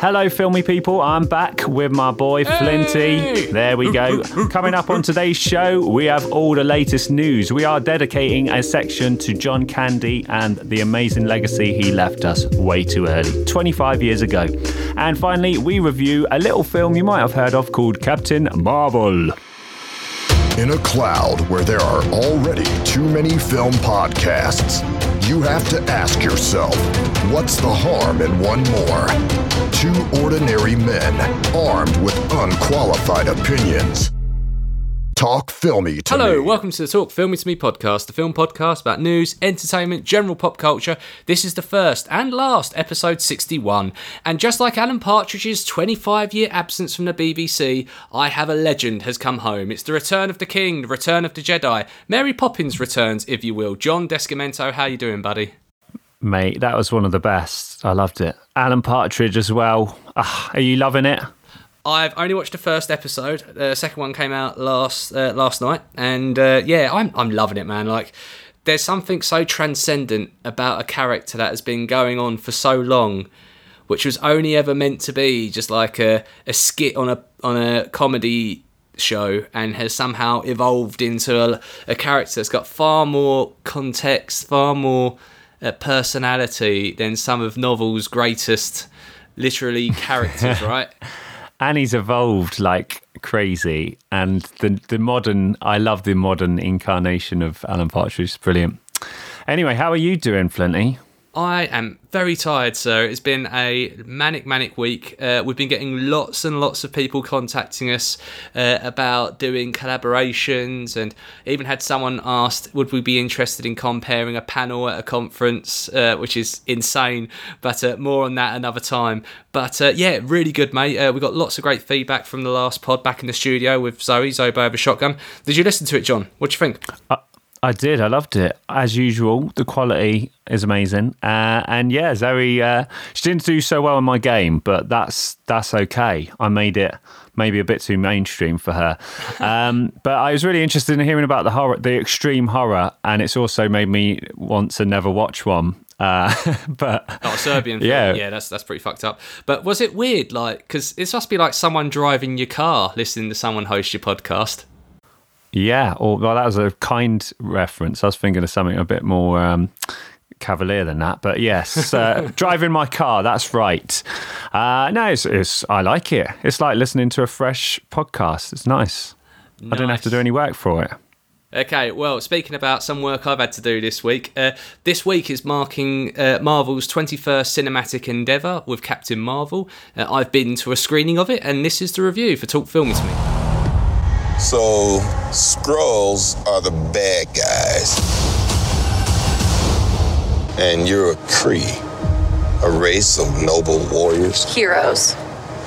Hello, filmy people. I'm back with my boy Flinty. Hey! There we go. Coming up on today's show, we have all the latest news. We are dedicating a section to John Candy and the amazing legacy he left us way too early, 25 years ago. And finally, we review a little film you might have heard of called Captain Marvel. In a cloud where there are already too many film podcasts, you have to ask yourself, what's the harm in one more? Two ordinary men armed with unqualified opinions. Talk Filmy to Me. Hello, welcome to the Talk Filmy to Me podcast, the film podcast about news, entertainment, general pop culture. This is the first and last episode 61. And just like Alan Partridge's 25-year absence from the BBC, I Have a Legend has come home. It's the return of the King, the return of the Jedi. Mary Poppins returns, if you will. John Descomento, how you doing, buddy? Mate, that was one of the best. I loved it. Alan Partridge as well. Are you loving it? I've only watched the first episode. The second one came out last night, and I'm loving it, man. Like, there's something so transcendent about a character that has been going on for so long, which was only ever meant to be just like a skit on a comedy show, and has somehow evolved into a character that's got far more context, far more personality than some of novel's greatest, literally, characters, right? And he's evolved like crazy. And I love the modern incarnation of Alan Partridge. It's brilliant. Anyway, how are you doing, Flinty? I am very tired, sir. It's been a manic week. We've been getting lots and lots of people contacting us about doing collaborations, and even had someone asked, would we be interested in comparing a panel at a conference, which is insane, but more on that another time. But really good, mate. We got lots of great feedback from the last pod back in the studio with Zoe over Shotgun. Did you listen to it, John? What do you think? I did. I loved it. As usual, the quality is amazing. Zoe, she didn't do so well in my game, but that's okay. I made it maybe a bit too mainstream for her. But I was really interested in hearing about the extreme horror, and it's also made me want to never watch one. A Serbian film. Yeah, that's pretty fucked up. But was it weird? Like, because it must be like someone driving your car, listening to someone host your podcast. Yeah, that was a kind reference. I was thinking of something a bit more cavalier than that. But yes, driving my car, that's right. No, I like it. It's like listening to a fresh podcast. It's nice. I don't have to do any work for it. Okay, well, speaking about some work I've had to do this week is marking Marvel's 21st cinematic endeavour with Captain Marvel. I've been to a screening of it, and this is the review for Talk Film With Me. So, Skrulls are the bad guys. And you're a Kree, a race of noble warriors. Heroes.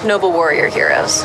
Noble warrior heroes.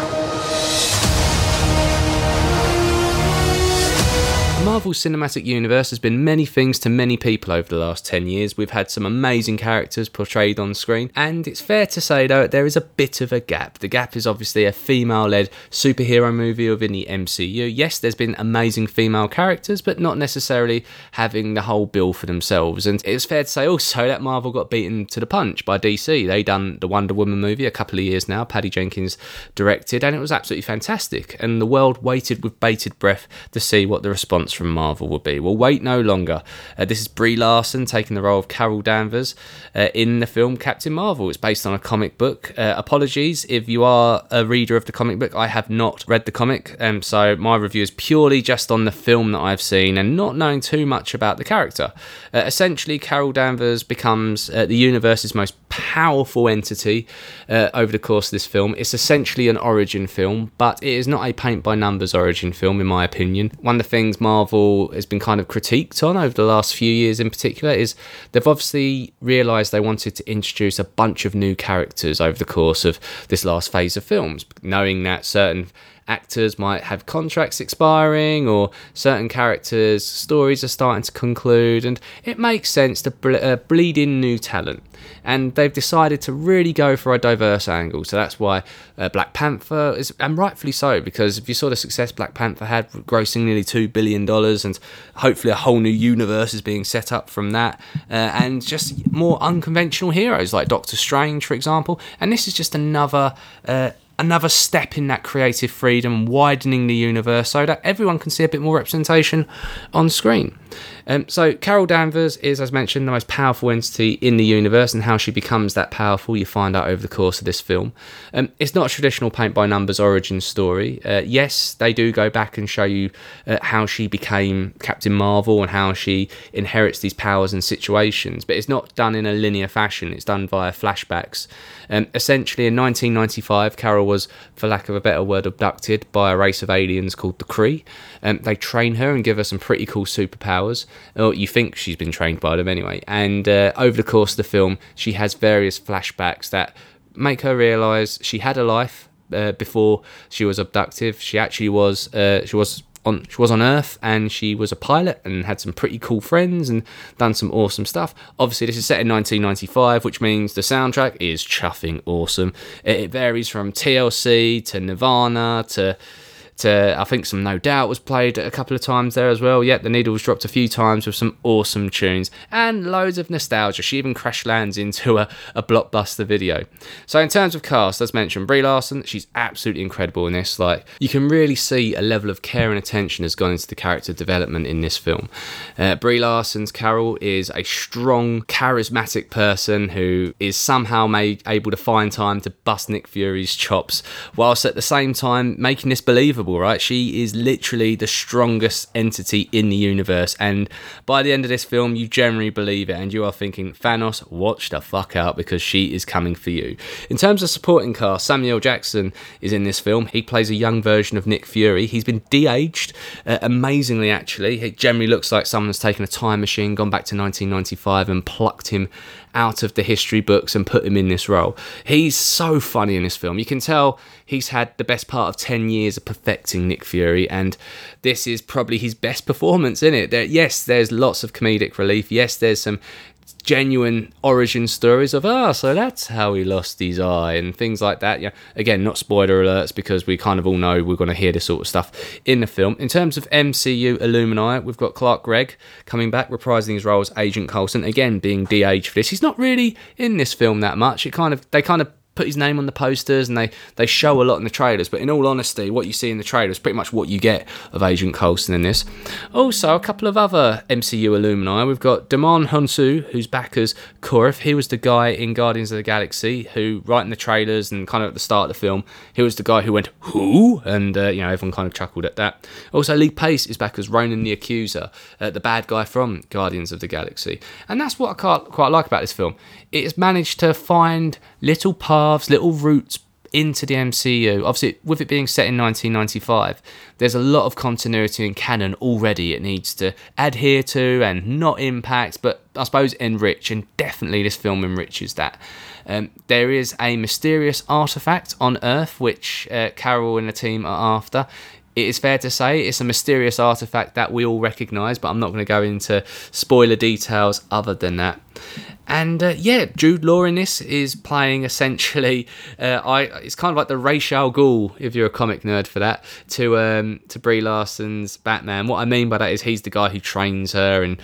Marvel Cinematic Universe has been many things to many people over the last 10 years. We've had some amazing characters portrayed on screen, and it's fair to say, though, there is a bit of a gap. The gap is obviously a female-led superhero movie within the MCU. Yes, there's been amazing female characters, but not necessarily having the whole bill for themselves. And it's fair to say also that Marvel got beaten to the punch by DC. They done the Wonder Woman movie a couple of years now, Patty Jenkins directed, and it was absolutely fantastic. And the world waited with bated breath to see what the response from Marvel would be. Well, wait no longer. This is Brie Larson taking the role of Carol Danvers in the film Captain Marvel. It's based on a comic book. Apologies if you are a reader of the comic book. I have not read the comic, so my review is purely just on the film that I've seen and not knowing too much about the character. Essentially, Carol Danvers becomes the universe's most powerful entity over the course of this film. It's essentially an origin film, but it is not a paint-by-numbers origin film, in my opinion. One of the things Marvel has been kind of critiqued on over the last few years in particular is they've obviously realised they wanted to introduce a bunch of new characters over the course of this last phase of films, knowing that certain actors might have contracts expiring, or certain characters' stories are starting to conclude, and it makes sense to bleed in new talent. And they've decided to really go for a diverse angle, so that's why Black Panther is, and rightfully so, because if you saw the success Black Panther had, grossing nearly $2 billion, and hopefully a whole new universe is being set up from that, and just more unconventional heroes like Doctor Strange, for example. And this is just another step in that creative freedom, widening the universe so that everyone can see a bit more representation on screen. So Carol Danvers is, as mentioned, the most powerful entity in the universe, and how she becomes that powerful you find out over the course of this film. It's not a traditional paint-by-numbers origin story. Yes, they do go back and show you how she became Captain Marvel and how she inherits these powers and situations, but it's not done in a linear fashion. It's done via flashbacks. Essentially, in 1995, Carol was, for lack of a better word, abducted by a race of aliens called the Kree. They train her and give her some pretty cool superpowers. Or you think she's been trained by them anyway. And over the course of the film, she has various flashbacks that make her realise she had a life before she was abducted. She actually was she was on Earth, and she was a pilot and had some pretty cool friends and done some awesome stuff. Obviously, this is set in 1995, which means the soundtrack is chuffing awesome. It varies from TLC to Nirvana to I think some No Doubt was played a couple of times there as well. Yep, The Needle was dropped a few times with some awesome tunes and loads of nostalgia. She even crash lands into a blockbuster video. So in terms of cast, as mentioned, Brie Larson, she's absolutely incredible in this. Like, you can really see a level of care and attention has gone into the character development in this film. Brie Larson's Carol is a strong, charismatic person who is somehow able to find time to bust Nick Fury's chops, whilst at the same time making this believable. Right, she is literally the strongest entity in the universe, and by the end of this film you generally believe it, and you are thinking, Thanos, watch the fuck out, because she is coming for you. In terms of supporting cast, Samuel Jackson is in this film. He plays a young version of Nick Fury. He's been de-aged amazingly, actually. It generally looks like someone's taken a time machine, gone back to 1995 and plucked him out of the history books and put him in this role. He's so funny in this film. You can tell he's had the best part of 10 years of perfecting Nick Fury, and this is probably his best performance in it. Yes, there's lots of comedic relief. Yes, there's some genuine origin stories of, so that's how he lost his eye and things like that. Yeah, again, not spoiler alerts, because we kind of all know we're going to hear this sort of stuff in the film. In terms of MCU alumni, we've got Clark Gregg coming back, reprising his role as Agent Coulson, again being de-aged for this. He's not really in this film that much. They kind of put his name on the posters, and they show a lot in the trailers, but in all honesty, what you see in the trailer is pretty much what you get of Agent Coulson in this. Also, a couple of other MCU alumni. We've got Daman Hounsou, who's back as Korath. He was the guy in Guardians of the Galaxy who, right in the trailers and kind of at the start of the film, he was the guy who went, who? And, everyone kind of chuckled at that. Also, Lee Pace is back as Ronan the Accuser, the bad guy from Guardians of the Galaxy. And that's what I quite like about this film. It has managed to find little paths, little routes into the MCU. Obviously, with it being set in 1995, there's a lot of continuity in canon already it needs to adhere to and not impact, but I suppose enrich, and definitely this film enriches that. There is a mysterious artifact on Earth which Carol and the team are after. It is fair to say it's a mysterious artifact that we all recognise, but I'm not going to go into spoiler details other than that. And Jude Law in this is playing essentially, it's kind of like the Ra's al Ghul, if you're a comic nerd for that, to Brie Larson's Batman. What I mean by that is he's the guy who trains her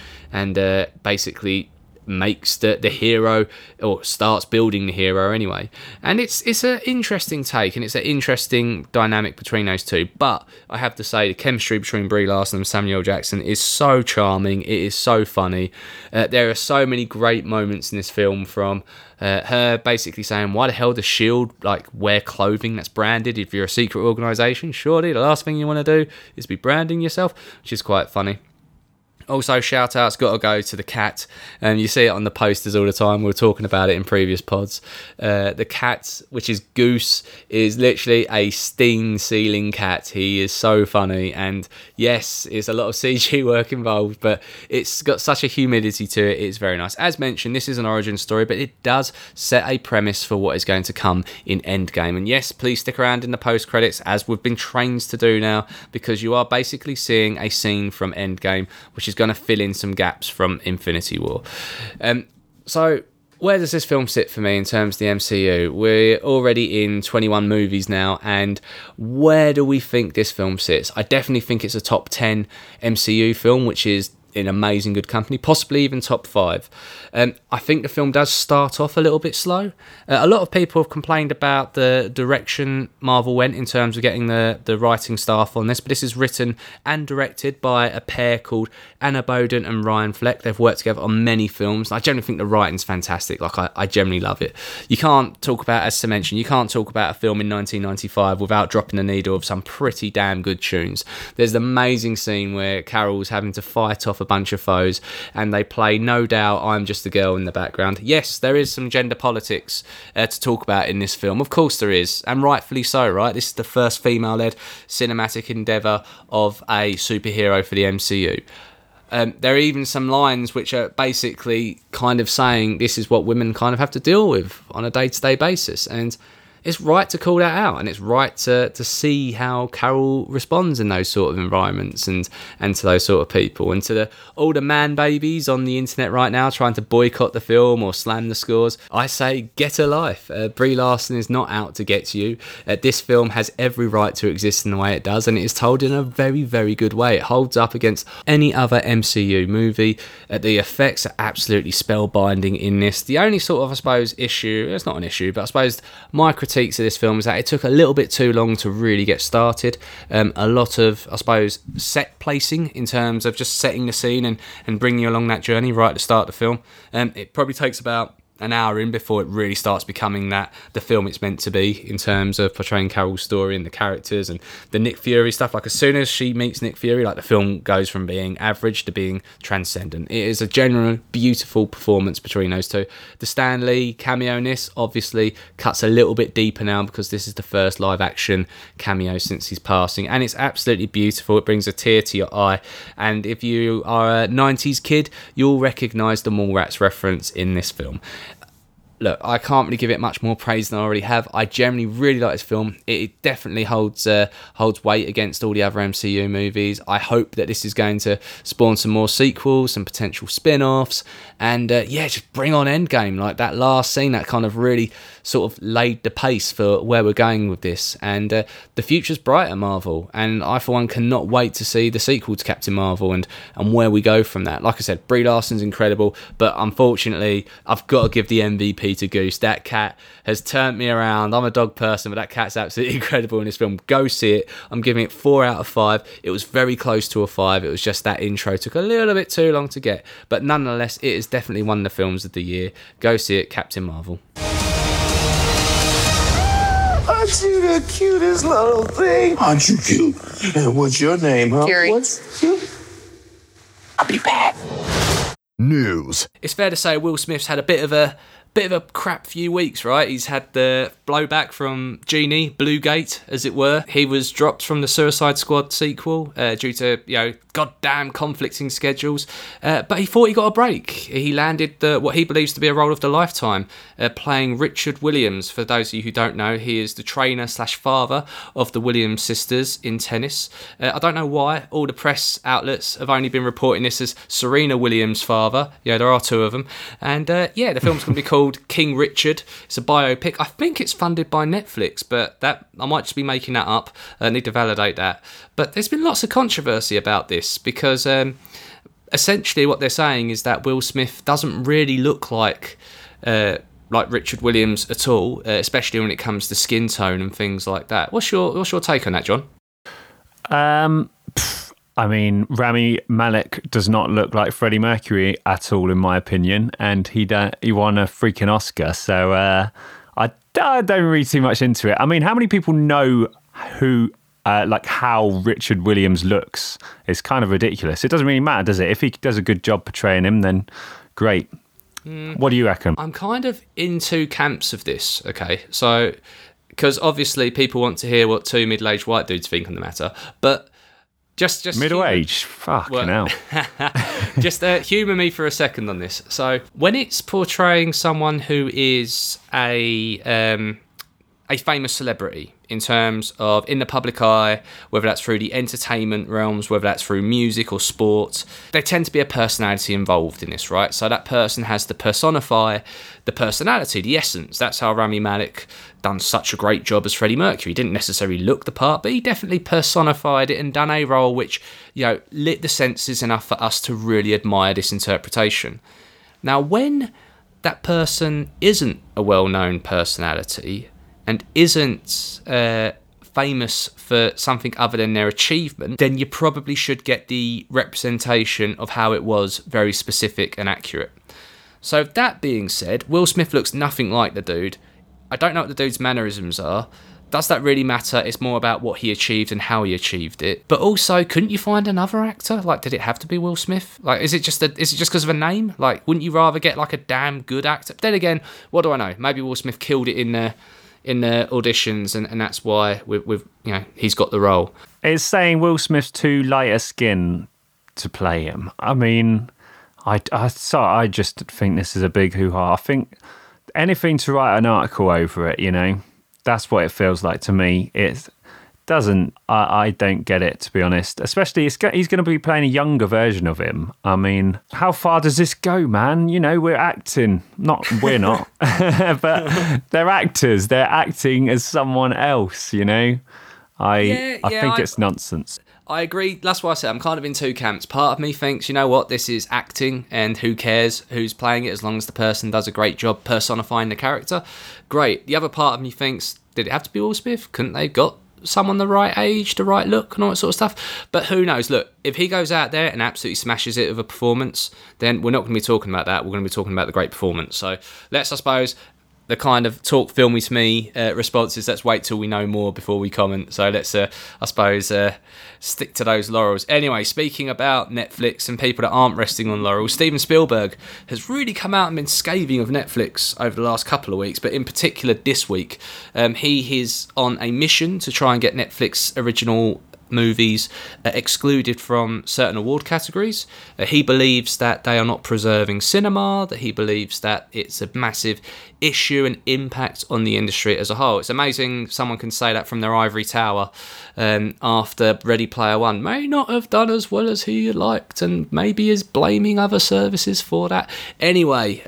and basically makes the hero, or starts building the hero anyway. And it's an interesting take, and it's an interesting dynamic between those two. But I have to say, the chemistry between Brie Larson and Samuel Jackson is so charming. It is so funny. There are so many great moments in this film, from her basically saying, why the hell does S.H.I.E.L.D. wear clothing that's branded? If you're a secret organisation, surely the last thing you want to do is be branding yourself, which is quite funny. Also, shout-out's got to go to the cat. You see it on the posters all the time. We were talking about it in previous pods. The cat, which is Goose, is literally a steam ceiling cat. He is so funny. And, yes, it's a lot of CG work involved, but it's got such a humidity to it. It's very nice. As mentioned, this is an origin story, but it does set a premise for what is going to come in Endgame. And, yes, please stick around in the post-credits, as we've been trained to do now, because you are basically seeing a scene from Endgame, which is going to fill in some gaps from Infinity War. So where does this film sit for me in terms of the MCU? We're already in 21 movies now, and where do we think this film sits? I definitely think it's a top 10 MCU film, which is in amazing good company, possibly even top 5. I think the film does start off a little bit slow. A lot of people have complained about the direction Marvel went in terms of getting the writing staff on this, but this is written and directed by a pair called Anna Boden and Ryan Fleck. They've worked together on many films. I generally think the writing's fantastic. Like, I generally love it. You can't talk about, as I mentioned, you can't talk about a film in 1995 without dropping the needle of some pretty damn good tunes. There's the amazing scene where Carol's having to fight off a bunch of foes, and they play No Doubt, I'm Just a Girl in the background. Yes, there is some gender politics to talk about in this film. Of course there is, and rightfully so, right? This is the first female-led cinematic endeavour of a superhero for the MCU. There are even some lines which are basically kind of saying this is what women kind of have to deal with on a day-to-day basis, and it's right to call that out, and it's right to see how Carol responds in those sort of environments and to those sort of people, and to all the man babies on the internet right now trying to boycott the film or slam the scores. I say get a life. Brie Larson is not out to get you. This film has every right to exist in the way it does, and it is told in a very, very good way. It holds up against any other MCU movie. The effects are absolutely spellbinding in this. The only sort of, I suppose, issue, it's not an issue, but I suppose my critiques of this film is that it took a little bit too long to really get started. A lot of, I suppose, set placing in terms of just setting the scene and bringing you along that journey right at the start of the film. It probably takes about an hour in before it really starts becoming the film it's meant to be in terms of portraying Carol's story and the characters and the Nick Fury stuff. Like, as soon as she meets Nick Fury, like, the film goes from being average to being transcendent. It is a general beautiful performance between those two. The Stan Lee cameo-ness obviously cuts a little bit deeper now, because this is the first live action cameo since his passing, and it's absolutely beautiful. It brings a tear to your eye, and if you are a 90s kid, you'll recognise the Mallrats reference in this film. Look, I can't really give it much more praise than I already have. I generally really like this film. It definitely holds weight against all the other MCU movies. I hope that this is going to spawn some more sequels, some potential spin-offs, and just bring on Endgame. Like, that last scene, that kind of really sort of laid the pace for where we're going with this. And the future's bright at Marvel, and I, for one, cannot wait to see the sequel to Captain Marvel and where we go from that. Like I said, Brie Larson's incredible, but unfortunately, I've got to give the MVP to Goose. That cat has turned me around. I'm a dog person, but that cat's absolutely incredible in this film. Go see it. I'm giving it 4 out of 5. It was very close to a 5. It was just that intro took a little bit too long to get, but nonetheless, it is definitely one of the films of the year. Go see it, Captain Marvel. Aren't you the cutest little thing? Aren't you cute? And what's your name, huh? Carrie. What's you? I'll be back. News. It's fair to say Will Smith's had a bit of a crap few weeks, right? He's had the blowback from Genie, Bluegate, as it were. He was dropped from the Suicide Squad sequel due to, goddamn conflicting schedules. But he thought he got a break. He landed what he believes to be a role of the lifetime, playing Richard Williams. For those of you who don't know, he is the trainer/father of the Williams sisters in tennis. I don't know why all the press outlets have only been reporting this as Serena Williams' father. Yeah, there are two of them. And the film's going to be called King Richard. It's a biopic. I think it's funded by Netflix, but that I might just be making that up. I need to validate that. But there's been lots of controversy about this because essentially what they're saying is that Will Smith doesn't really look like Richard Williams at all, especially when it comes to skin tone and things like that. What's your take on that, John? I mean, Rami Malek does not look like Freddie Mercury at all, in my opinion, and he won a freaking Oscar, so I don't read too much into it. I mean, how many people know who like how Richard Williams looks is kind of ridiculous. It doesn't really matter, does it? If he does a good job portraying him, then great. What do you reckon? I'm kind of in two camps of this, okay? So, because obviously people want to hear what two middle-aged white dudes think on the matter, but just middle-aged, fucking hell. Just humour me for a second on this. So, when it's portraying someone who is a famous celebrity in terms of in the public eye, whether that's through the entertainment realms, whether that's through music or sports, there tend to be a personality involved in this, right? So that person has to personify the personality, the essence. That's how Rami Malek done such a great job as Freddie Mercury. He didn't necessarily look the part, but he definitely personified it and done a role which, you know, lit the senses enough for us to really admire this interpretation. Now, when that person isn't a well-known personality and isn't famous for something other than their achievement, then you probably should get the representation of how it was very specific and accurate. So that being said, Will Smith looks nothing like the dude. I don't know what the dude's mannerisms are. Does that really matter? It's more about what he achieved and how he achieved it. But also, couldn't you find another actor? Like, did it have to be Will Smith? Like, is it just because of a name? Like, wouldn't you rather get like a damn good actor? But then again, what do I know? Maybe Will Smith killed it in the auditions, and that's why we've you know, he's got the role. It's saying Will Smith's too light a skin to play him. I mean, I just think this is a big hoo-ha. I think anything to write an article over it, you know, that's what it feels like to me. It doesn't. I don't get it, to be honest. Especially he's going to be playing a younger version of him. I mean, how far does this go, man? You know, we're acting. We're not. But they're actors. They're acting as someone else, you know. I think it's nonsense. I agree. That's why I said I'm kind of in two camps. Part of me thinks, you know what, this is acting and who cares who's playing it as long as the person does a great job personifying the character. Great. The other part of me thinks, did it have to be Will Smith? Couldn't they have got someone the right age, the right look, and all that sort of stuff? But who knows? Look, if he goes out there and absolutely smashes it with a performance, then we're not going to be talking about that. We're going to be talking about the great performance. So let's, I suppose, the kind of talk filmy to me responses, let's wait till we know more before we comment. So let's, I suppose, stick to those laurels. Anyway, speaking about Netflix and people that aren't resting on laurels, Steven Spielberg has really come out and been scathing of Netflix over the last couple of weeks, but in particular this week. He is on a mission to try and get Netflix original movies excluded from certain award categories. He believes that they are not preserving cinema, that he believes that it's a massive issue and impact on the industry as a whole. It's amazing someone can say that from their ivory tower after Ready Player One may not have done as well as he liked and maybe is blaming other services for that. Anyway,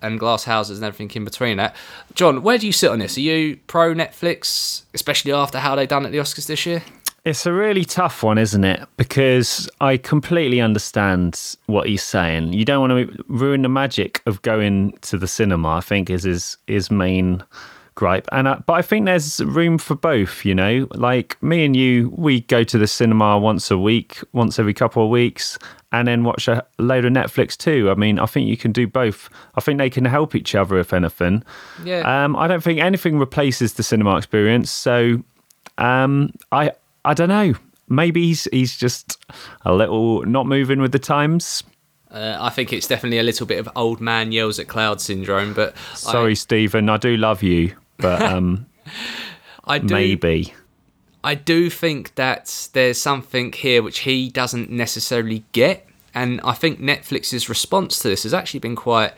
and glass houses and everything in between that. John, where do you sit on this? Are you pro Netflix, especially after how they done at the Oscars this year? It's a really tough one, isn't it? Because I completely understand what he's saying. You don't want to ruin the magic of going to the cinema, I think, is his main gripe. But I think there's room for both, you know? Like, me and you, we go to the cinema once a week, once every couple of weeks, and then watch a load of Netflix too. I mean, I think you can do both. I think they can help each other, if anything. Yeah. I don't think anything replaces the cinema experience, so I don't know. Maybe he's just a little not moving with the times. I think it's definitely a little bit of old man yells at cloud syndrome. But sorry, Stephen, I do love you, but I do think that there's something here which he doesn't necessarily get. And I think Netflix's response to this has actually been quite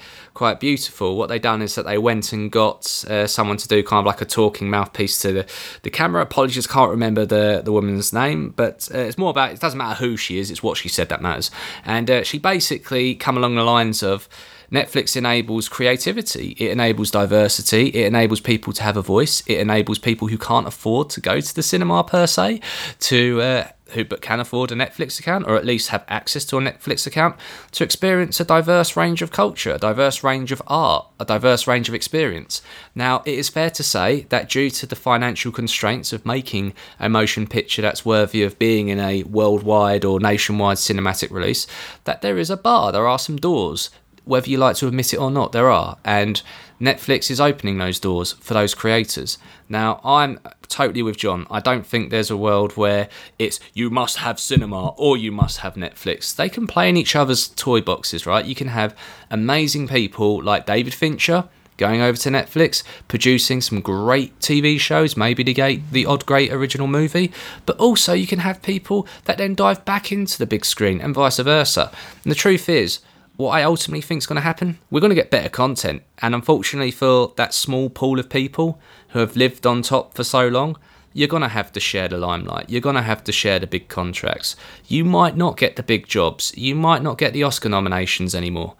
beautiful. What they done is that they went and got someone to do kind of like a talking mouthpiece to the camera. Apologies, can't remember the woman's name, but it's more about, it doesn't matter who she is, it's what she said that matters. And she basically come along the lines of, Netflix enables creativity, it enables diversity, it enables people to have a voice, it enables people who can't afford to go to the cinema per se to but can afford a Netflix account, or at least have access to a Netflix account, to experience a diverse range of culture, a diverse range of art, a diverse range of experience. Now, it is fair to say that due to the financial constraints of making a motion picture that's worthy of being in a worldwide or nationwide cinematic release, that there is a bar, there are some doors whether you like to admit it or not, there are. And Netflix is opening those doors for those creators. Now, I'm totally with John. I don't think there's a world where it's you must have cinema or you must have Netflix. They can play in each other's toy boxes, right? You can have amazing people like David Fincher going over to Netflix, producing some great TV shows, maybe the odd great original movie, but also you can have people that then dive back into the big screen and vice versa. And the truth is, what I ultimately think is going to happen, we're going to get better content. And unfortunately for that small pool of people who have lived on top for so long, you're going to have to share the limelight. You're going to have to share the big contracts. You might not get the big jobs. You might not get the Oscar nominations anymore.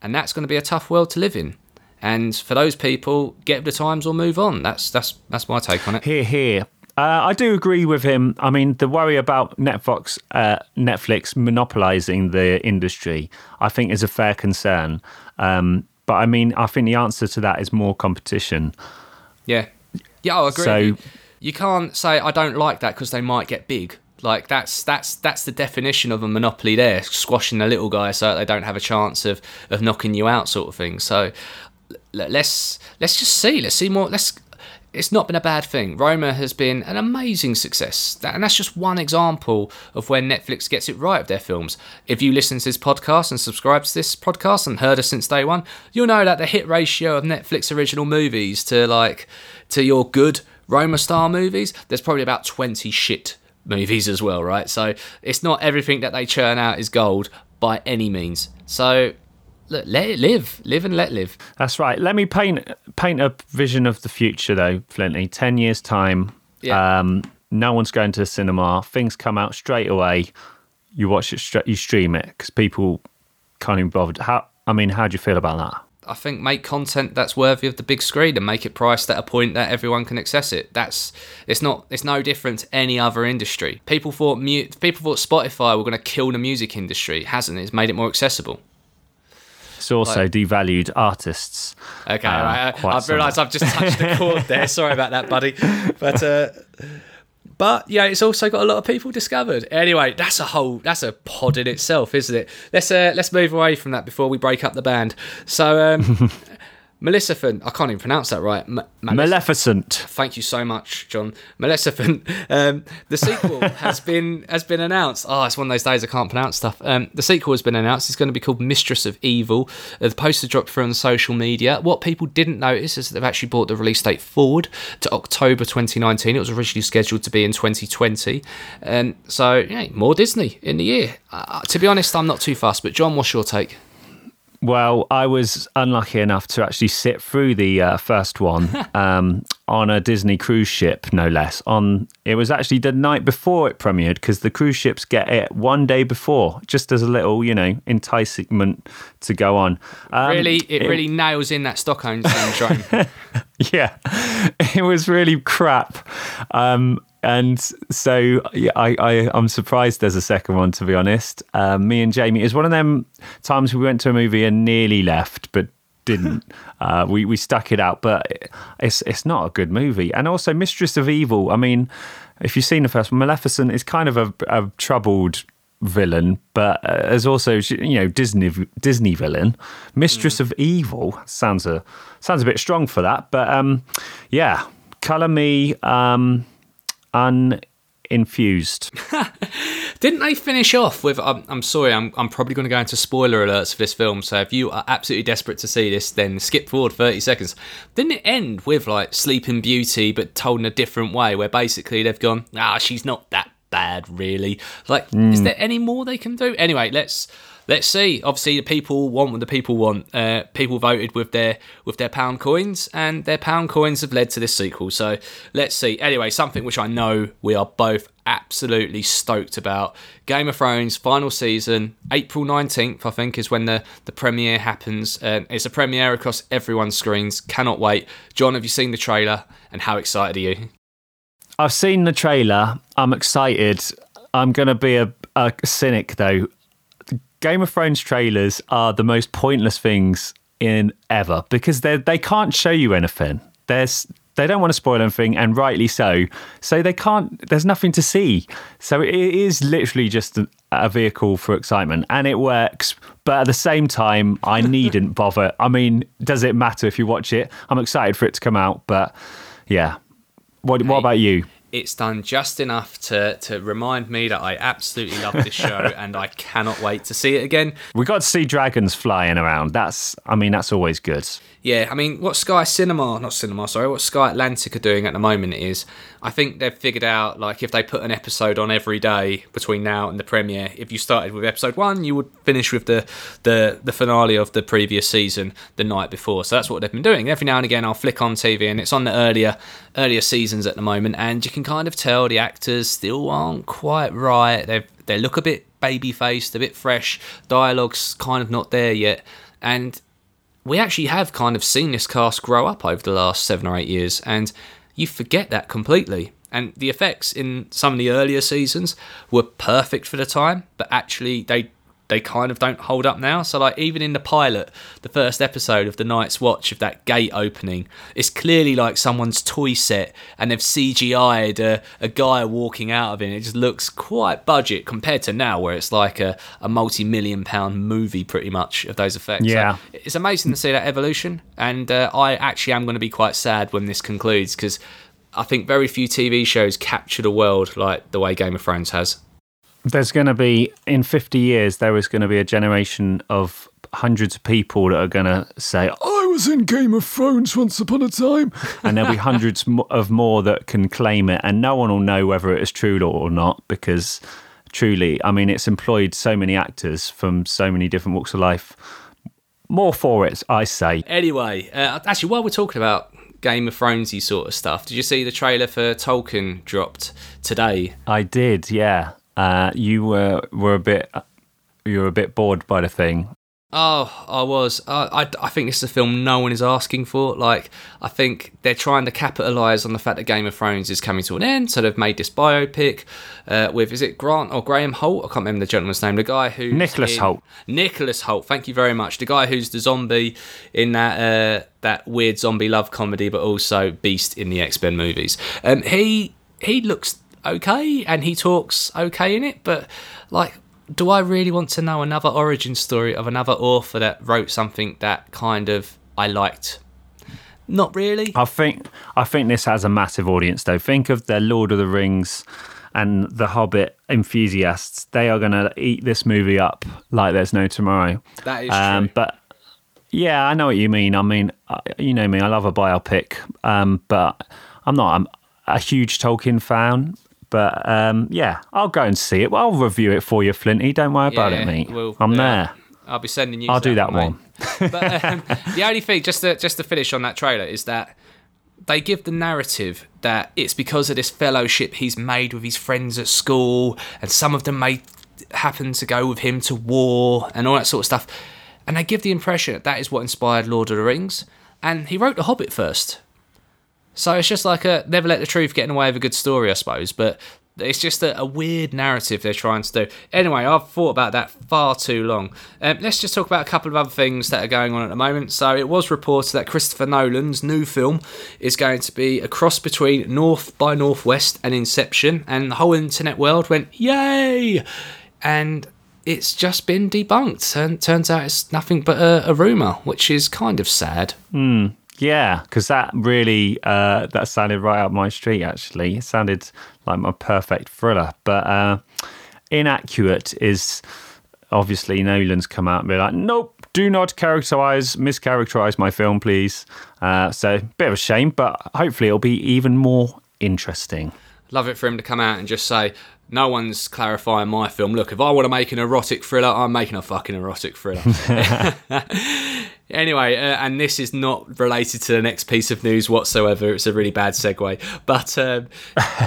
And that's going to be a tough world to live in. And for those people, get with the times or move on. That's my take on it. Hear, hear. I do agree with him. I mean, the worry about Netflix monopolising the industry, I think, is a fair concern. But I mean, I think the answer to that is more competition. Yeah, I agree. So you can't say I don't like that because they might get big. Like that's the definition of a monopoly there, squashing the little guy so they don't have a chance of knocking you out, sort of thing. So let's just see. Let's see more. It's not been a bad thing. Roma has been an amazing success. And that's just one example of where Netflix gets it right with their films. If you listen to this podcast and subscribe to this podcast and heard us since day one, you'll know that the hit ratio of Netflix original movies to your good Roma star movies, there's probably about 20 shit movies as well, right? So it's not everything that they churn out is gold by any means. So look, let it live. Live and let live. That's right. Let me paint a vision of the future, though, Flinty. 10 years' time, yeah. No one's going to the cinema. Things come out straight away. You watch it, you stream it, because people can't even bother. How do you feel about that? I think make content that's worthy of the big screen and make it priced at a point that everyone can access it. It's no different to any other industry. People thought Spotify were going to kill the music industry. It hasn't. It's made it more accessible. It's also devalued artists. Okay, I've realised I've just touched the chord there. Sorry about that, buddy. But yeah, it's also got a lot of people discovered. Anyway, that's a pod in itself, isn't it? Let's move away from that before we break up the band. So, Maleficent, I can't even pronounce that right. Maleficent. Thank you so much, John. Maleficent. The sequel has been announced. Oh, it's one of those days I can't pronounce stuff. The sequel has been announced. It's going to be called Mistress of Evil. The poster dropped from social media. What people didn't notice is that they've actually brought the release date forward to October 2019. It was originally scheduled to be in 2020. More Disney in the year. To be honest, I'm not too fussed. But John, what's your take? Well, I was unlucky enough to actually sit through the first one on a Disney cruise ship, no less. It was actually the night before it premiered, because the cruise ships get it one day before, just as a little, enticement to go on. It really nails in that Stockholm syndrome. Yeah, it was really crap. And so yeah, I'm surprised there's a second one, to be honest. Me and Jamie, it was one of them times we went to a movie and nearly left, but didn't. We stuck it out, but it's not a good movie. And also Mistress of Evil. I mean, if you've seen the first one, Maleficent is kind of a troubled villain, but as also Disney villain. Mistress of Evil sounds a bit strong for that, but yeah, colour me. Uninfused. Didn't they finish off with? I'm sorry, I'm probably going to go into spoiler alerts for this film. So if you are absolutely desperate to see this, then skip forward 30 seconds. Didn't it end with like Sleeping Beauty, but told in a different way, where basically they've gone, she's not that bad, really. Like, is there any more they can do? Anyway, let's see. Obviously, the people want what the people want. People voted with their pound coins, and their pound coins have led to this sequel. So let's see. Anyway, something which I know we are both absolutely stoked about. Game of Thrones, final season, April 19th, I think, is when the premiere happens. It's a premiere across everyone's screens. Cannot wait. John, have you seen the trailer, and how excited are you? I've seen the trailer. I'm excited. I'm going to be a cynic, though. Game of Thrones trailers are the most pointless things in ever, because they can't show you anything. There's They don't want to spoil anything, and rightly so. So they can't, there's nothing to see. So it is literally just a vehicle for excitement, and it works. But at the same time, I needn't bother. I mean, does it matter if you watch it? I'm excited for it to come out, but yeah. What about you? It's done just enough to remind me that I absolutely love this show and I cannot wait to see it again. We got to see dragons flying around. That's always good. Yeah, I mean, what what Sky Atlantic are doing at the moment is, I think they've figured out, like, if they put an episode on every day between now and the premiere, if you started with episode 1, you would finish with the finale of the previous season the night before. So that's what they've been doing. Every now and again, I'll flick on TV, and it's on the earlier seasons at the moment, and you can kind of tell the actors still aren't quite right. They look a bit baby-faced, a bit fresh. Dialogue's kind of not there yet, and we actually have kind of seen this cast grow up over the last 7 or 8 years, and you forget that completely. And the effects in some of the earlier seasons were perfect for the time, but actually they kind of don't hold up now. So, like, even in the pilot, the first episode of The Night's Watch, of that gate opening, it's clearly like someone's toy set, and they've CGI'd a guy walking out of it. It just looks quite budget compared to now, where it's like a multi-million-pound movie, pretty much, of those effects. Yeah. So it's amazing to see that evolution, and I actually am going to be quite sad when this concludes, because I think very few TV shows capture the world like the way Game of Thrones has. There's going to be, in 50 years, there is going to be a generation of hundreds of people that are going to say, I was in Game of Thrones once upon a time. And there'll be hundreds of more that can claim it. And no one will know whether it is true or not, because truly, I mean, it's employed so many actors from so many different walks of life. More for it, I say. Anyway, actually, while we're talking about Game of Thrones-y sort of stuff, did you see the trailer for Tolkien dropped today? I did, yeah. You were a bit bored by the thing. Oh, I was. I think this is a film no one is asking for. Like, I think they're trying to capitalise on the fact that Game of Thrones is coming to an end, so they've made this biopic with, is it Grant or Graham Holt? I can't remember the gentleman's name. The guy who Nicholas Holt. Thank you very much. The guy who's the zombie in that that weird zombie love comedy, but also Beast in the X-Men movies. He looks okay, and he talks okay in it, but, like, do I really want to know another origin story of another author that wrote something that kind of I liked? Not really. I think this has a massive audience, though. Think of the Lord of the Rings and the Hobbit enthusiasts. They are going to eat this movie up like there's no tomorrow. That is true. But yeah, I know what you mean. I mean, you know me, I love a biopic, but I'm not a huge Tolkien fan. But yeah, I'll go and see it. I'll review it for you, Flinty. Don't worry about it, mate. Well, I'm there. I'll be sending you. I'll do that one. But the only thing, just to finish on that trailer, is that they give the narrative that it's because of this fellowship he's made with his friends at school, and some of them may happen to go with him to war and all that sort of stuff. And they give the impression that is what inspired Lord of the Rings. And he wrote The Hobbit first. So it's just like a never let the truth get in the way of a good story, I suppose. But it's just a weird narrative they're trying to do. Anyway, I've thought about that far too long. Let's just talk about a couple of other things that are going on at the moment. So it was reported that Christopher Nolan's new film is going to be a cross between North by Northwest and Inception. And the whole internet world went, yay! And it's just been debunked. And turns out it's nothing but a rumour, which is kind of sad. Hmm. Yeah, because that really, that sounded right up my street, actually. It sounded like my perfect thriller. But inaccurate is, obviously, Nolan's come out and been like, nope, do not mischaracterise my film, please. So, bit of a shame, but hopefully it'll be even more interesting. Love it for him to come out and just say, no one's clarifying my film. Look, if I want to make an erotic thriller, I'm making a fucking erotic thriller. Anyway, and this is not related to the next piece of news whatsoever. It's a really bad segue. But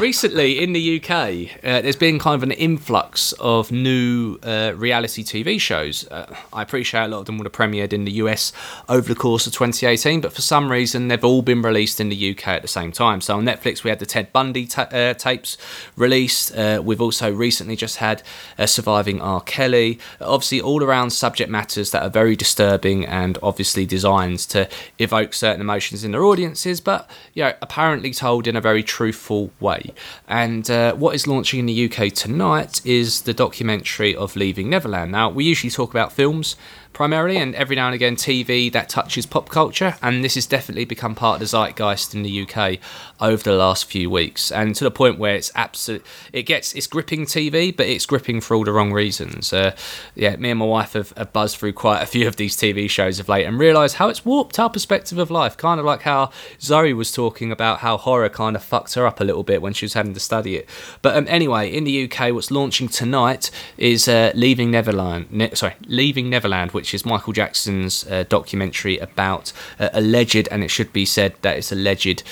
recently in the UK, there's been kind of an influx of new reality TV shows. I appreciate a lot of them would have premiered in the US over the course of 2018, but for some reason, they've all been released in the UK at the same time. So on Netflix, we had the Ted Bundy tapes released. We've also recently just had Surviving R. Kelly. Obviously, all around subject matters that are very disturbing and obviously obviously designed to evoke certain emotions in their audiences, but apparently told in a very truthful way. And what is launching in the UK tonight is the documentary of Leaving Neverland. Now, we usually talk about films primarily, and every now and again TV that touches pop culture, and this has definitely become part of the zeitgeist in the UK over the last few weeks, and to the point where it's gripping TV, but it's gripping for all the wrong reasons. Me and my wife have buzzed through quite a few of these TV shows of late and realised how it's warped our perspective of life, kind of like how Zoe was talking about how horror kind of fucked her up a little bit when she was having to study it. But anyway, in the UK, what's launching tonight is Leaving Neverland, which is Michael Jackson's documentary about alleged, and it should be said that it's alleged,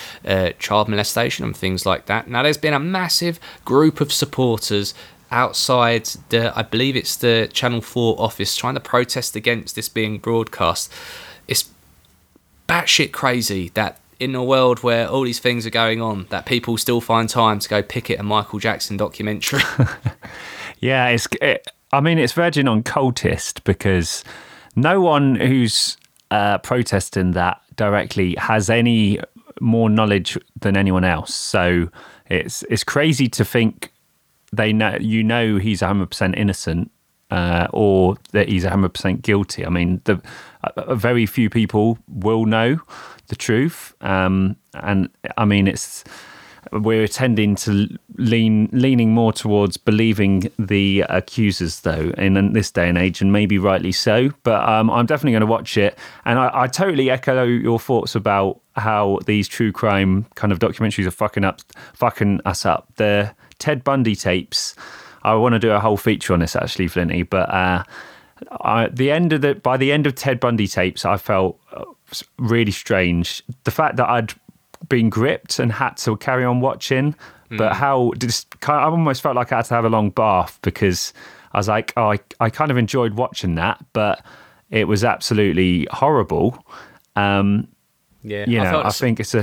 child molestation and things like that. Now, there's been a massive group of supporters outside the Channel 4 office trying to protest against this being broadcast. It's batshit crazy that in a world where all these things are going on, that people still find time to go picket a Michael Jackson documentary. Yeah, it's verging on cultist, because no one who's protesting that directly has any more knowledge than anyone else. So it's crazy to think they know. You know, he's 100% innocent, or that he's 100% guilty. I mean, very few people will know the truth, and I mean we're tending to leaning more towards believing the accusers, though, in this day and age, and maybe rightly so. But I'm definitely going to watch it, and I totally echo your thoughts about how these true crime kind of documentaries are fucking us up. The Ted Bundy tapes. I want to do a whole feature on this, actually, Flinty. But by the end of Ted Bundy tapes, I felt really strange. The fact that I'd been gripped and had to carry on watching, but I almost felt like I had to have a long bath, because I was like, I kind of enjoyed watching that, but it was absolutely horrible. I feel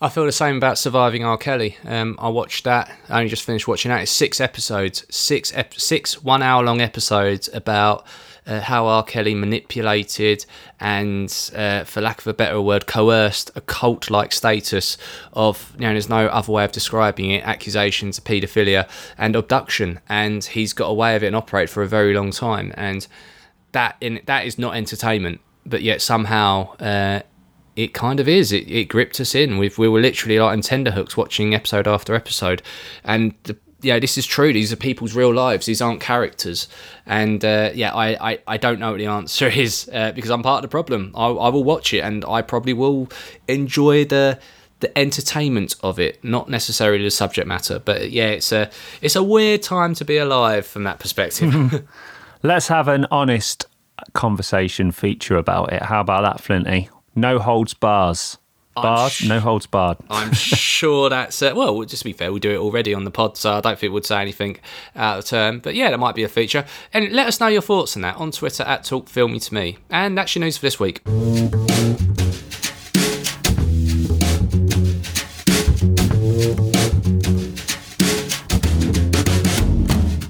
the same about Surviving R. Kelly. I watched that. I only just finished watching that. It's six 1-hour-long episodes about how R. Kelly manipulated and, for lack of a better word, coerced a cult-like status of, there's no other way of describing it, accusations of paedophilia and abduction. And he's got away with it and operated for a very long time. And that is not entertainment, but yet somehow... it kind of is. It gripped us in. We were literally like on tenterhooks watching episode after episode. And this is true. These are people's real lives. These aren't characters. And I don't know what the answer is, because I'm part of the problem. I will watch it, and I probably will enjoy the entertainment of it, not necessarily the subject matter. But it's a weird time to be alive from that perspective. Let's have an honest conversation feature about it. How about that, Flinty? No holds bars. No holds barred. I'm sure that's... well, just to be fair, we do it already on the pod, so I don't think it would say anything out of turn. But yeah, that might be a feature. And let us know your thoughts on that on Twitter at TalkFilmyToMe. And that's your news for this week.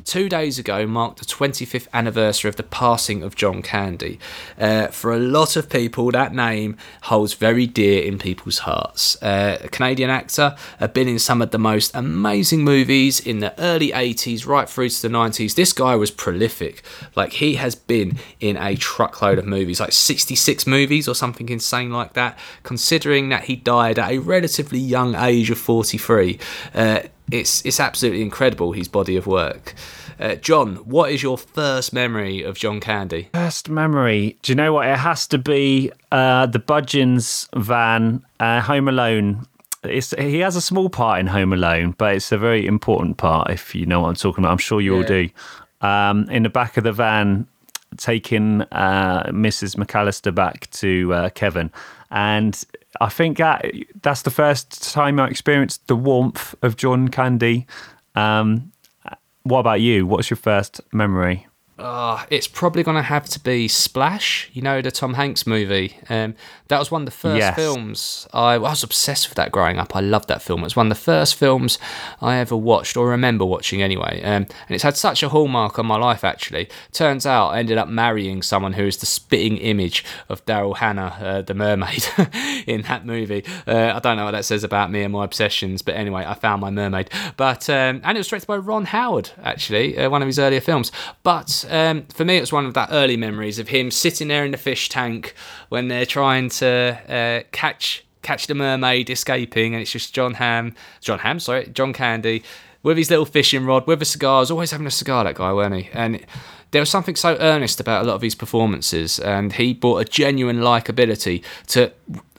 Two days ago marked the 25th anniversary of the passing of John Candy. For a lot of people, that name holds very dear in people's hearts. A Canadian actor had been in some of the most amazing movies in the early 80s, right through to the 90s. This guy was prolific. Like, he has been in a truckload of movies, like 66 movies or something insane like that. Considering that he died at a relatively young age of 43, it's absolutely incredible, his body of work. John, what is your first memory of John Candy? First memory? Do you know what? It has to be the Budgeons van, Home Alone. He has a small part in Home Alone, but it's a very important part, if you know what I'm talking about. I'm sure you all do. In the back of the van, taking Mrs. McAllister back to Kevin. And I think that's the first time I experienced the warmth of John Candy. What about you? What's your first memory? It's probably going to have to be Splash, you know, the Tom Hanks movie. That was one of the first films. I was obsessed with that growing up. I loved that film. It was one of the first films I ever watched, or remember watching anyway. And it's had such a hallmark on my life, actually. Turns out I ended up marrying someone who is the spitting image of Daryl Hannah, the mermaid, in that movie. I don't know what that says about me and my obsessions, but anyway, I found my mermaid. But and it was directed by Ron Howard, actually, one of his earlier films. But for me, it was one of that early memories of him sitting there in the fish tank when they're trying to catch the mermaid escaping, and it's just John Candy with his little fishing rod, with a cigar. He was always having a cigar, that guy, weren't he? And there was something so earnest about a lot of his performances, and he brought a genuine likability to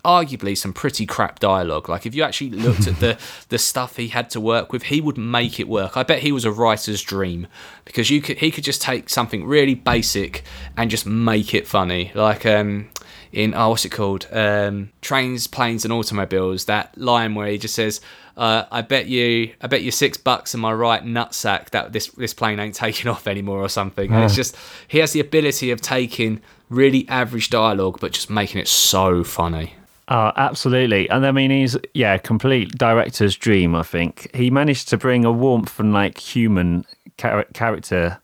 arguably some pretty crap dialogue. Like, if you actually looked at the stuff he had to work with, he would make it work. I bet he was a writer's dream, because he could just take something really basic and just make it funny. Like in what's it called, Trains, Planes and Automobiles, that line where he just says, I bet you $6 in my right nutsack that this plane ain't taking off anymore or something. And it's just, he has the ability of taking really average dialogue but just making it so funny. Absolutely. And I mean, he's complete director's dream, I think. He managed to bring a warmth and like human character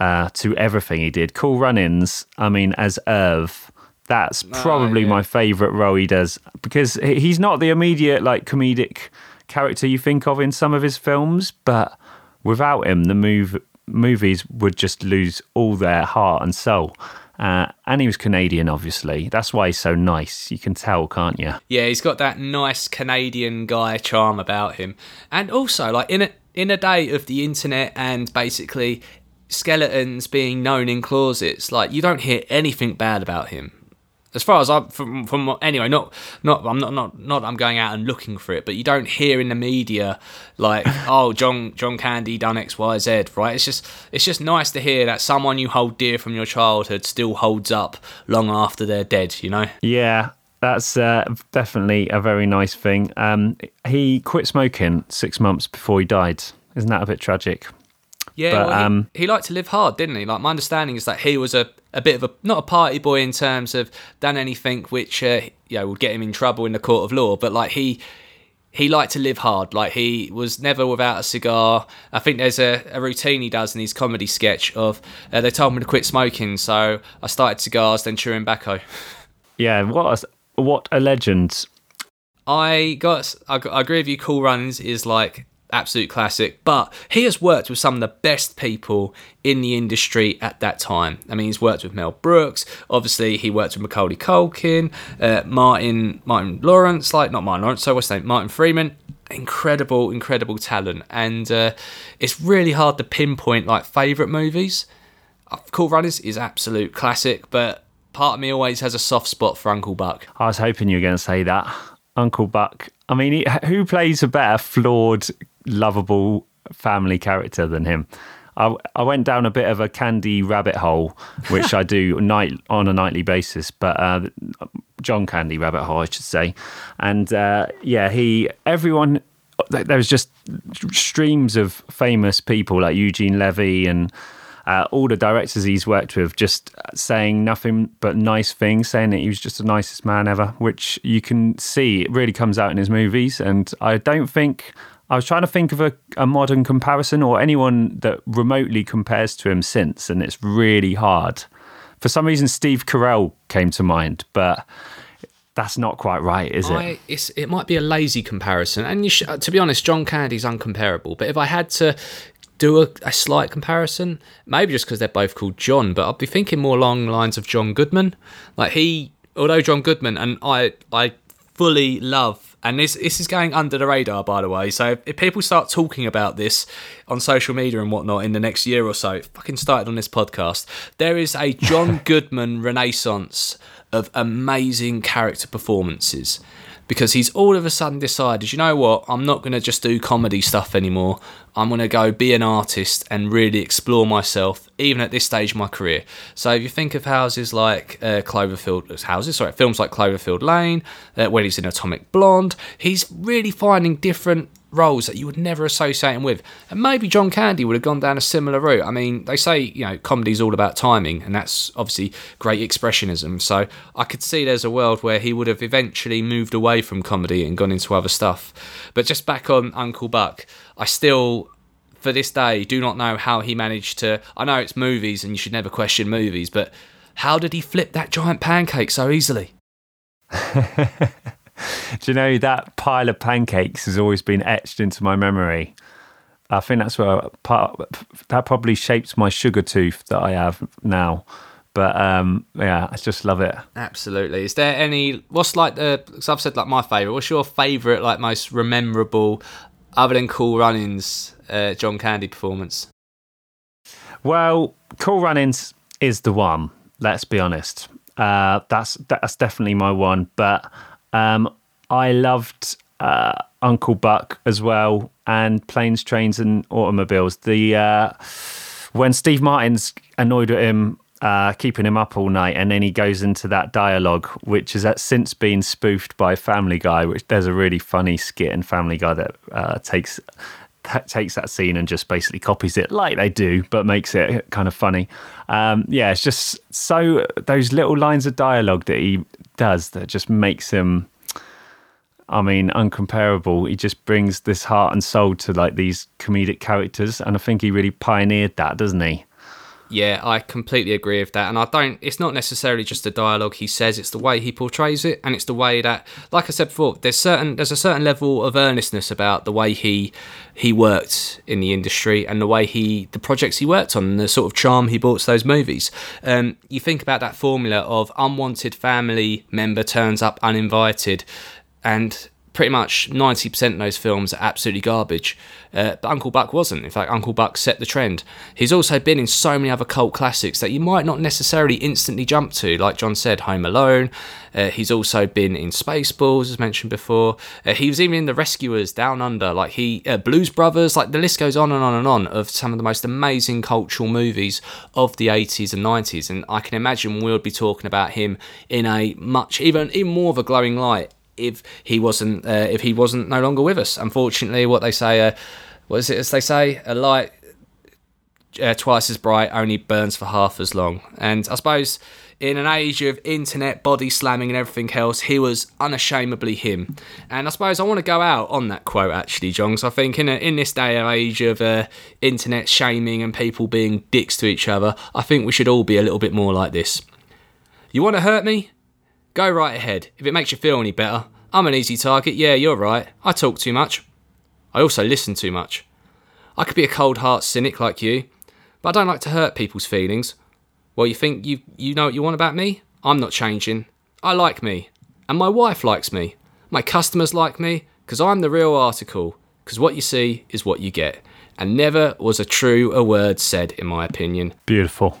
to everything he did. Cool Runnings, I mean, as Irv, that's probably my favourite role he does, because he's not the immediate like comedic character you think of in some of his films, but without him, the movies would just lose all their heart and soul. And he was Canadian, obviously. That's why he's so nice. You can tell, can't you? Yeah, he's got that nice Canadian guy charm about him. And also, like, in a day of the internet and basically skeletons being known in closets, like, you don't hear anything bad about him. As far as I'm from anyway, I'm not I'm going out and looking for it, but you don't hear in the media like, oh, John Candy done X, Y, Z, right? It's just nice to hear that someone you hold dear from your childhood still holds up long after they're dead, you know? Yeah, that's definitely a very nice thing. He quit smoking 6 months before he died. Isn't that a bit tragic? Yeah, but, well, he liked to live hard, didn't he? Like, my understanding is that he was a bit of a, not a party boy in terms of done anything which would get him in trouble in the court of law, but like he liked to live hard. Like, he was never without a cigar. I think there's a routine he does in his comedy sketch of they told me to quit smoking, so I started cigars, then chewing tobacco. Yeah, what a legend. I agree with you. Cool Runnings is like absolute classic, but he has worked with some of the best people in the industry at that time. I mean, he's worked with Mel Brooks, obviously he worked with Macaulay Culkin, Martin Freeman. Incredible talent, and it's really hard to pinpoint like favourite movies. Cool Runnings is absolute classic, but part of me always has a soft spot for Uncle Buck. I was hoping you were going to say that. Uncle Buck, I mean, who plays a better flawed lovable family character than him? I went down a bit of a Candy rabbit hole, which I do on a nightly basis, but John Candy rabbit hole, I should say. And everyone, there was just streams of famous people like Eugene Levy and all the directors he's worked with, just saying nothing but nice things, saying that he was just the nicest man ever, which you can see it really comes out in his movies. And I was trying to think of a modern comparison or anyone that remotely compares to him since, and it's really hard. For some reason, Steve Carell came to mind, but that's not quite right, is it? It might be a lazy comparison. And to be honest, John Candy's uncomparable. But if I had to do a slight comparison, maybe just because they're both called John, but I'll be thinking more along the lines of John Goodman. Like, although John Goodman, and I fully love, and this is going under the radar, by the way, so if people start talking about this on social media and whatnot in the next year or so, fucking started on this podcast, there is a John Goodman renaissance of amazing character performances. Because he's all of a sudden decided, you know what, I'm not going to just do comedy stuff anymore. I'm going to go be an artist and really explore myself, even at this stage of my career. So if you think of films like Cloverfield Lane, when he's in Atomic Blonde, he's really finding different roles that you would never associate him with. And maybe John Candy would have gone down a similar route. I mean, they say, you know, comedy's all about timing, and that's obviously great expressionism. So I could see there's a world where he would have eventually moved away from comedy and gone into other stuff. But just back on Uncle Buck, I still, for this day, do not know how he managed to... I know it's movies and you should never question movies, but how did he flip that giant pancake so easily? Do you know, that pile of pancakes has always been etched into my memory. I think that's where that probably shapes my sugar tooth that I have now. But yeah, I just love it. Absolutely. Is there any? What's like the? Because I've said like my favourite. What's your favourite, like most memorable, other than Cool Runnings, John Candy performance? Well, Cool Runnings is the one. Let's be honest. That's definitely my one. But I loved Uncle Buck as well, and Planes, Trains and Automobiles. The when Steve Martin's annoyed at him, keeping him up all night, and then he goes into that dialogue, which has since been spoofed by Family Guy, which there's a really funny skit in Family Guy that takes that scene and just basically copies it like they do, but makes it kind of funny. Yeah, it's just so those little lines of dialogue that he does that just makes him, I mean, uncomparable. He just brings this heart and soul to like these comedic characters, and I think he really pioneered that, doesn't he? Yeah, I completely agree with that. And I don't, it's not necessarily just the dialogue he says, it's the way he portrays it. And it's the way that, like I said before, there's a certain level of earnestness about the way he worked in the industry and the way the projects he worked on and the sort of charm he brought to those movies. You think about that formula of unwanted family member turns up uninvited, and pretty much 90% of those films are absolutely garbage. But Uncle Buck wasn't. In fact, Uncle Buck set the trend. He's also been in so many other cult classics that you might not necessarily instantly jump to. Like John said, Home Alone. He's also been in Spaceballs, as mentioned before. He was even in The Rescuers, Down Under, like Blues Brothers. Like the list goes on and on and on of some of the most amazing cultural movies of the 80s and 90s. And I can imagine we'll be talking about him in a much, even more of a glowing light, if he wasn't no longer with us. Unfortunately, what they say, what is it as they say? A light twice as bright only burns for half as long. And I suppose in an age of internet body slamming and everything else, he was unashamedly him. And I suppose I want to go out on that quote, actually, John, because I think in this day and age of internet shaming and people being dicks to each other, I think we should all be a little bit more like this. You want to hurt me? Go right ahead. If it makes you feel any better. I'm an easy target. Yeah, you're right. I talk too much. I also listen too much. I could be a cold-heart cynic like you, but I don't like to hurt people's feelings. Well, you think you know what you want about me? I'm not changing. I like me. And my wife likes me. My customers like me, because I'm the real article. Because what you see is what you get. And never was a truer word said, in my opinion. Beautiful.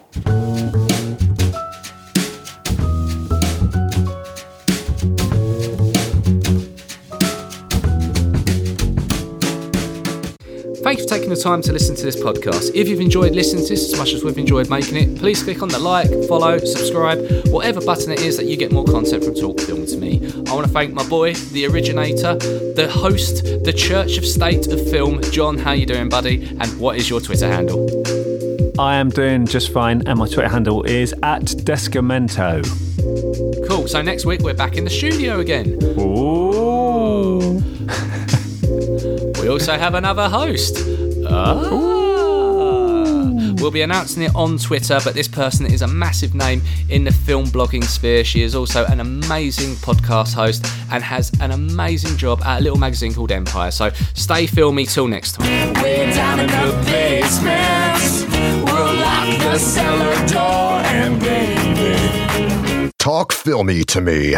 Thank you for taking the time to listen to this podcast. If you've enjoyed listening to this as much as we've enjoyed making it, please click on the like, follow, subscribe, whatever button it is that you get more content from Talk Film With Me. I want to thank my boy, the originator, the host, the Church of State of Film, John. How you doing, buddy? And what is your Twitter handle? I am doing just fine, and my Twitter handle is @Descomento. Cool. So next week we're back in the studio again. Ooh. We also have another host. We'll be announcing it on Twitter, but this person is a massive name in the film blogging sphere. She is also an amazing podcast host and has an amazing job at a little magazine called Empire. So stay filmy till next time. We're down in the basement. We'll lock the cellar door and baby. Talk filmy to me.